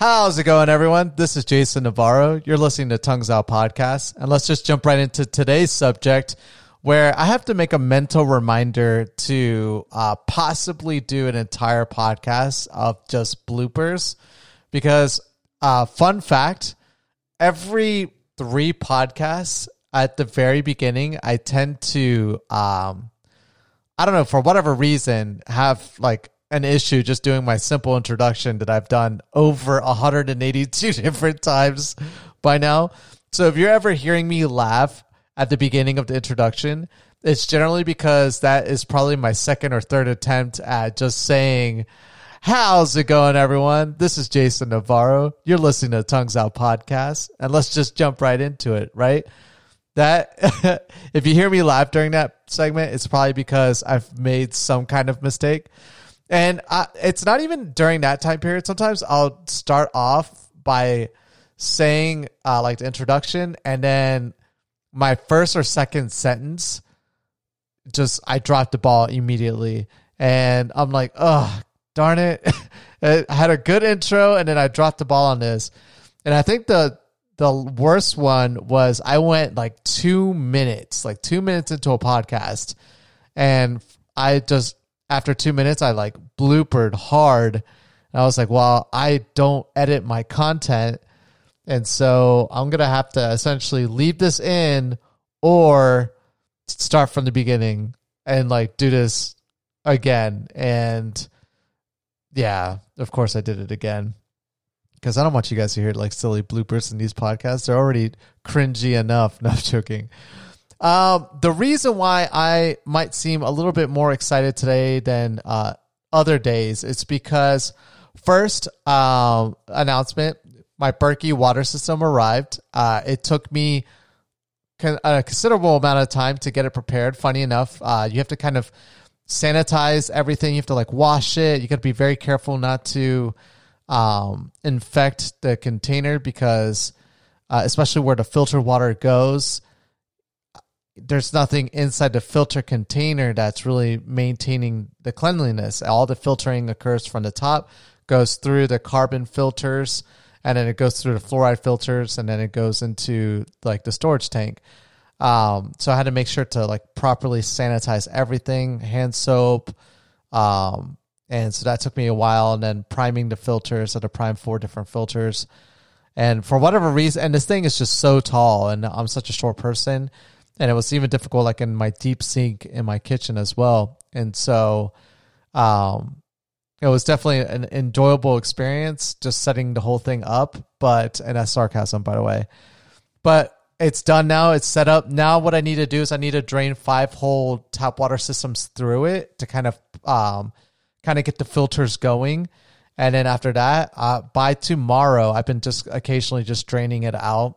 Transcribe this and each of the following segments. How's it going, everyone? This is Jason Navarro. You're listening to Tongues Out Podcast. And let's just jump right into today's subject, where I have to make a mental reminder to possibly do an entire podcast of just bloopers. Because, fun fact, every 3 podcasts at the very beginning, I tend to, I don't know, for whatever reason, have like an issue just doing my simple introduction that I've done over 182 different times by now. So if you're ever hearing me laugh at the beginning of the introduction, it's generally because that is probably my second or third attempt at just saying, how's it going, everyone? This is Jason Navarro. You're listening to Tongues Out Podcast, and let's just jump right into it, right? That if you hear me laugh during that segment, it's probably because I've made some kind of mistake. And it's not even during that time period. Sometimes I'll start off by saying like the introduction, and then my first or second sentence, just I dropped the ball immediately. And I'm like, oh, darn it. I had a good intro, and then I dropped the ball on this. And I think the worst one was I went like 2 minutes, into a podcast. And I just... After 2 minutes, I like bloopered hard. And I was like, well, I don't edit my content. And so I'm going to have to essentially leave this in or start from the beginning and like do this again. And yeah, of course I did it again, because I don't want you guys to hear like silly bloopers in these podcasts. They're already cringy enough. No, I'm joking. The reason why I might seem a little bit more excited today than other days is because, first, announcement, my Berkey water system arrived. It took me a considerable amount of time to get it prepared. Funny enough, you have to kind of sanitize everything. You have to like wash it. You got to be very careful not to infect the container, because especially where the filtered water goes, there's nothing inside the filter container that's really maintaining the cleanliness. All the filtering occurs from the top, goes through the carbon filters, and then it goes through the fluoride filters, and then it goes into like the storage tank. So I had to make sure to like properly sanitize everything, hand soap. And so that took me a while, and then priming the filters. I had to prime 4 different filters. And for whatever reason, and this thing is just so tall, and I'm such a short person, and it was even difficult, like in my deep sink in my kitchen as well. And so it was definitely an enjoyable experience just setting the whole thing up. And that's sarcasm, by the way. But it's done now. It's set up. Now what I need to do is I need to drain 5 whole tap water systems through it to kind of get the filters going. And then after that, by tomorrow, I've been just occasionally just draining it out.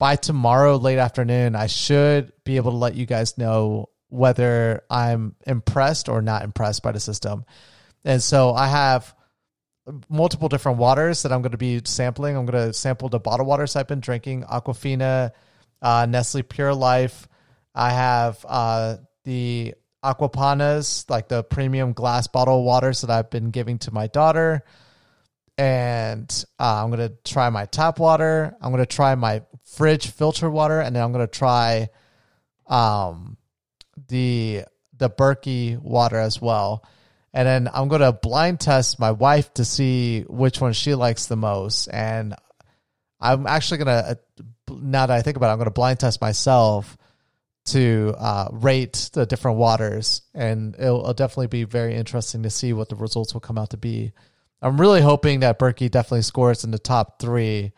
By tomorrow late afternoon, I should be able to let you guys know whether I'm impressed or not impressed by the system. And so I have multiple different waters that I'm going to be sampling. I'm going to sample the bottled waters I've been drinking, Aquafina, Nestle Pure Life. I have the Aquapanas, like the premium glass bottle waters that I've been giving to my daughter. And I'm going to try my tap water. I'm going to try my fridge filter water. And then I'm going to try the Berkey water as well. And then I'm going to blind test my wife to see which one she likes the most. And I'm actually going to, now that I think about it, I'm going to blind test myself to rate the different waters. And it'll definitely be very interesting to see what the results will come out to be. I'm really hoping that Berkey definitely scores in the top 3.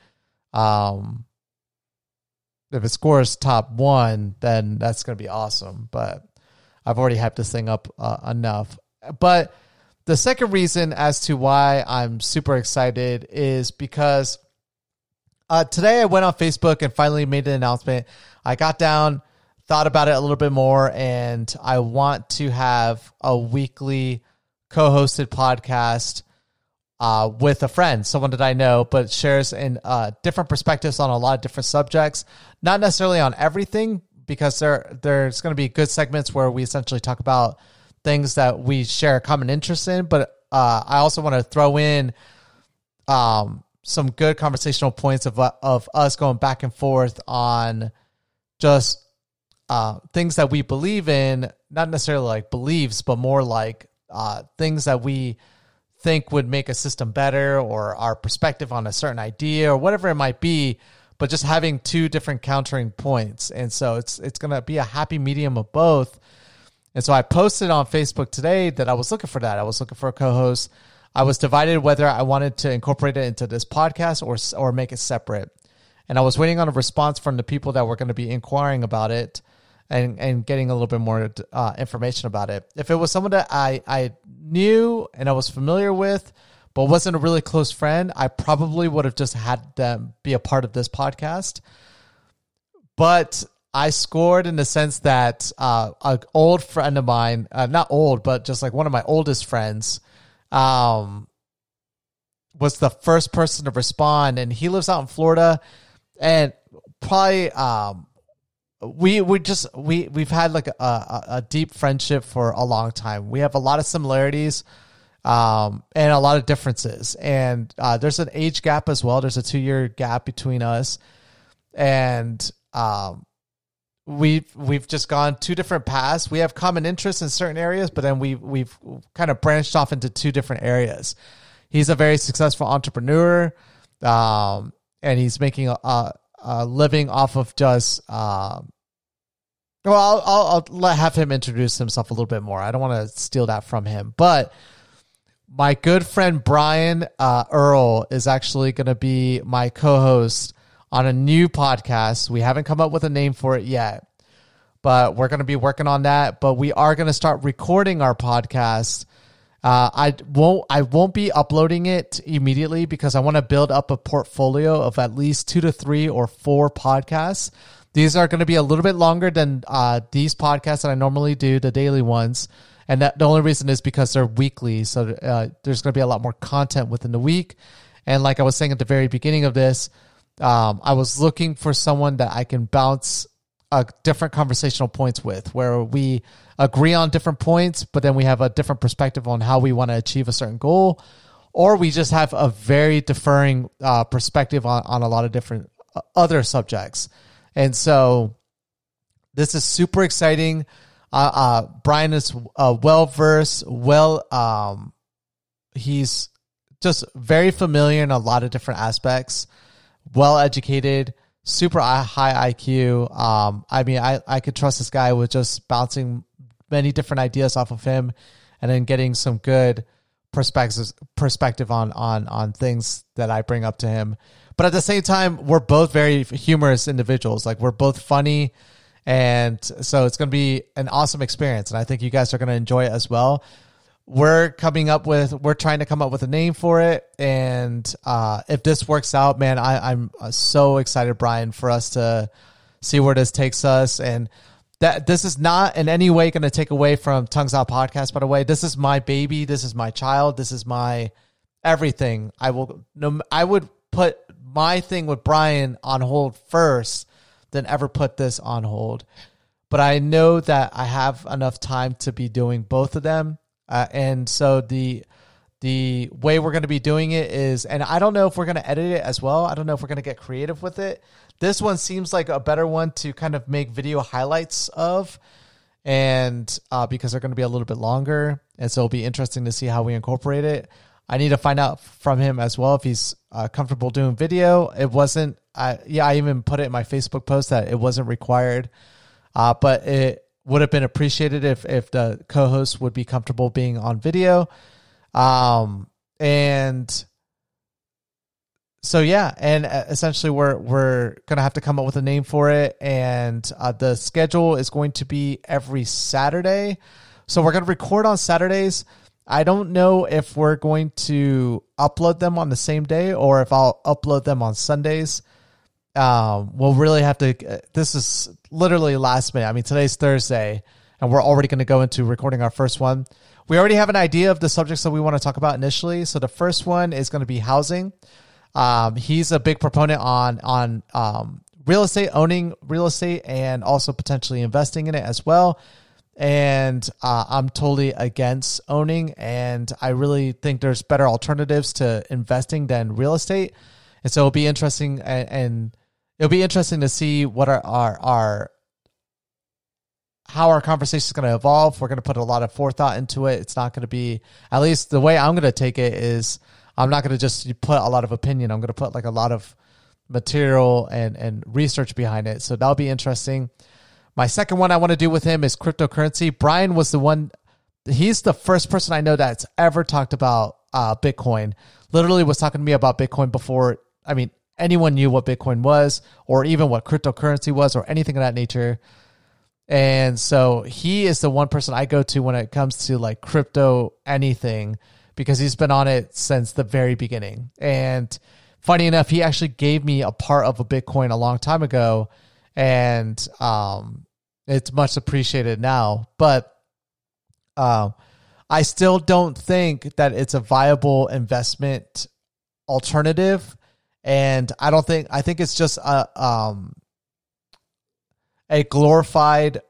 If it scores top 1, then that's going to be awesome. But I've already hyped this thing up enough. But the second reason as to why I'm super excited is because today I went on Facebook and finally made an announcement. I got down, thought about it a little bit more, and I want to have a weekly co-hosted podcast with a friend, someone that I know, but shares in different perspectives on a lot of different subjects. Not necessarily on everything, because there's going to be good segments where we essentially talk about things that we share a common interest in. But I also want to throw in some good conversational points of us going back and forth on just things that we believe in, not necessarily like beliefs, but more like things that we think would make a system better, or our perspective on a certain idea or whatever it might be, but just having two different countering points. And so it's going to be a happy medium of both. And so I posted on Facebook today that I was looking for that. I was looking for a co-host. I was divided whether I wanted to incorporate it into this podcast or make it separate. And I was waiting on a response from the people that were going to be inquiring about it and getting a little bit more information about it. If it was someone that I knew and I was familiar with, but wasn't a really close friend, I probably would have just had them be a part of this podcast. But I scored in the sense that an old friend of mine, not old, but just like one of my oldest friends, was the first person to respond, and he lives out in Florida, and probably we've had like a deep friendship for a long time. We have a lot of similarities and a lot of differences, and there's an age gap as well. There's a 2-year gap between us, and we've just gone two different paths. We have common interests in certain areas, but then we've kind of branched off into two different areas. He's a very successful entrepreneur, and he's making a living off of just. Well, I'll have him introduce himself a little bit more. I don't want to steal that from him, but my good friend Brian Earl is actually going to be my co-host on a new podcast. We haven't come up with a name for it yet, but we're going to be working on that. But we are going to start recording our podcast. I won't be uploading it immediately because I want to build up a portfolio of at least 2 to 3 or 4 podcasts. These are going to be a little bit longer than these podcasts that I normally do, the daily ones. And the only reason is because they're weekly. So there's going to be a lot more content within the week. And like I was saying at the very beginning of this, I was looking for someone that I can bounce different conversational points with, where we agree on different points, but then we have a different perspective on how we want to achieve a certain goal, or we just have a very differing perspective on a lot of different other subjects. And so this is super exciting. Brian is well-versed, he's just very familiar in a lot of different aspects. Well-educated, super high IQ. I mean, I could trust this guy with just bouncing many different ideas off of him and then getting some good perspective on things that I bring up to him. But at the same time, we're both very humorous individuals. Like, we're both funny. And so it's going to be an awesome experience. And I think you guys are going to enjoy it as well. We're trying to come up with a name for it. And if this works out, man, I'm so excited, Brian, for us to see where this takes us. And that this is not in any way going to take away from Tongues Out Podcast, by the way. This is my baby. This is my child. This is my everything. I would put my thing with Brian on hold first than ever put this on hold. But I know that I have enough time to be doing both of them. And so the way we're going to be doing it is, and I don't know if we're going to edit it as well. I don't know if we're going to get creative with it. This one seems like a better one to kind of make video highlights of, and because they're going to be a little bit longer. And so it'll be interesting to see how we incorporate it. I need to find out from him as well if he's comfortable doing video. It wasn't, I even put it in my Facebook post that it wasn't required, but it would have been appreciated if the co-host would be comfortable being on video. And so, yeah, and essentially we're going to have to come up with a name for it. And the schedule is going to be every Saturday. So we're going to record on Saturdays. I don't know if we're going to upload them on the same day or if I'll upload them on Sundays. We'll really have to, this is literally last minute. I mean, today's Thursday and we're already going to go into recording our first one. We already have an idea of the subjects that we want to talk about initially. So the first one is going to be housing. He's a big proponent on real estate, owning real estate, and also potentially investing in it as well. and I'm totally against owning. And I really think there's better alternatives to investing than real estate. And so it'll be interesting, and it'll be interesting to see what how our conversation is going to evolve. We're going to put a lot of forethought into it. It's not going to be, at least the way I'm going to take it is, I'm not going to just put a lot of opinion. I'm going to put like a lot of material and research behind it. So that'll be interesting. My second one I want to do with him is cryptocurrency. Brian was the one, he's the first person I know that's ever talked about Bitcoin. Literally was talking to me about Bitcoin before, I mean, anyone knew what Bitcoin was or even what cryptocurrency was or anything of that nature. And so he is the one person I go to when it comes to like crypto anything, because he's been on it since the very beginning. And funny enough, he actually gave me a part of a Bitcoin a long time ago, and it's much appreciated now. But I still don't think that it's a viable investment alternative, and I think it's just a glorified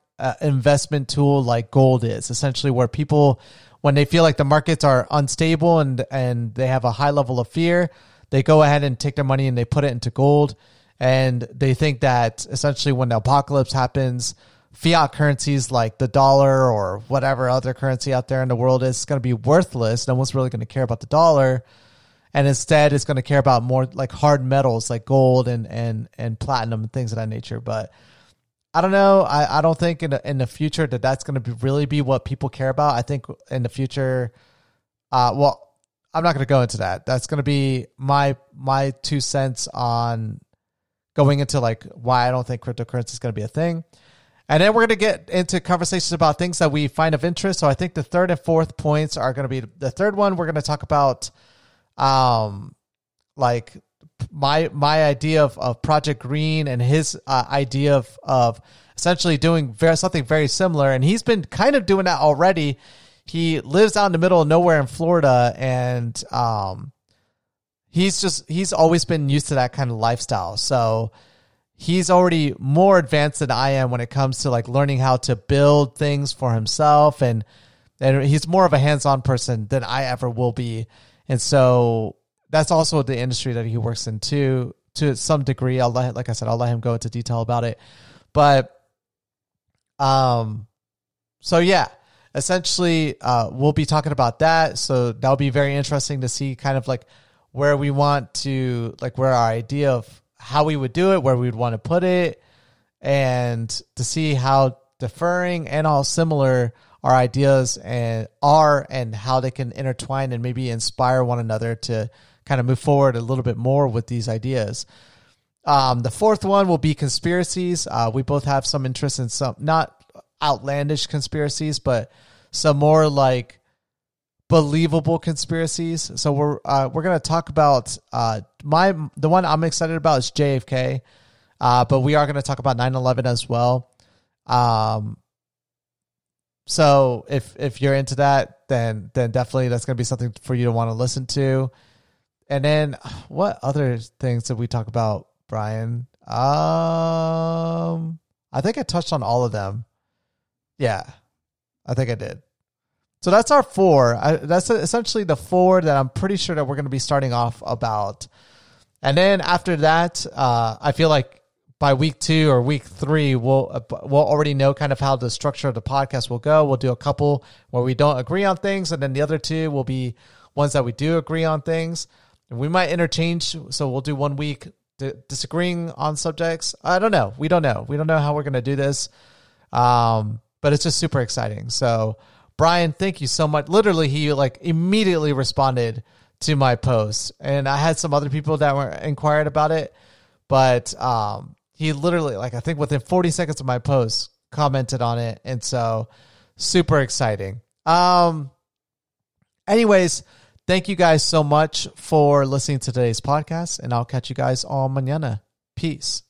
investment tool like gold is, essentially, where people, when they feel like the markets are unstable and they have a high level of fear, they go ahead and take their money and they put it into gold. And they think that essentially when the apocalypse happens, fiat currencies like the dollar or whatever other currency out there in the world is going to be worthless. No one's really going to care about the dollar. And instead, it's going to care about more like hard metals like gold and platinum and things of that nature. But I don't know. I don't think in the future that that's going to really be what people care about. I think in the future, well, I'm not going to go into that. That's going to be my 2 cents on going into like why I don't think cryptocurrency is going to be a thing. And then we're going to get into conversations about things that we find of interest. So I think the third and fourth points are going to be, the third one, we're going to talk about like my idea of Project Green and his idea of essentially doing something very similar. And he's been kind of doing that already. He lives out in the middle of nowhere in Florida, and he's always been used to that kind of lifestyle. So he's already more advanced than I am when it comes to like learning how to build things for himself. And he's more of a hands-on person than I ever will be. And so that's also the industry that he works in too, to some degree. I'll let him go into detail about it. But so yeah, essentially we'll be talking about that. So that'll be very interesting to see kind of like where we want to, like where our idea of how we would do it, where we would want to put it, and to see how differing and all similar our ideas are and how they can intertwine and maybe inspire one another to kind of move forward a little bit more with these ideas. The fourth one will be conspiracies. We both have some interest in some, not outlandish conspiracies, but some more like believable conspiracies. So we're going to talk about the one I'm excited about is JFK, but we are going to talk about 9/11 as well. So if you're into that, then definitely that's going to be something for you to want to listen to. And then what other things did we talk about, Brian? I think I touched on all of them. Yeah, I think I did. So that's our four. That's essentially the four that I'm pretty sure that we're going to be starting off about. And then after that, I feel like by week 2 or week 3, we'll already know kind of how the structure of the podcast will go. We'll do a couple where we don't agree on things, and then the other 2 will be ones that we do agree on things. And we might interchange, so we'll do 1 week disagreeing on subjects. I don't know. We don't know how we're going to do this. But it's just super exciting. So Brian, thank you so much. Literally, he like immediately responded to my post, and I had some other people that were inquired about it, but he literally, like I think within 40 seconds of my post, commented on it, and so super exciting. Anyways, thank you guys so much for listening to today's podcast, and I'll catch you guys all mañana. Peace.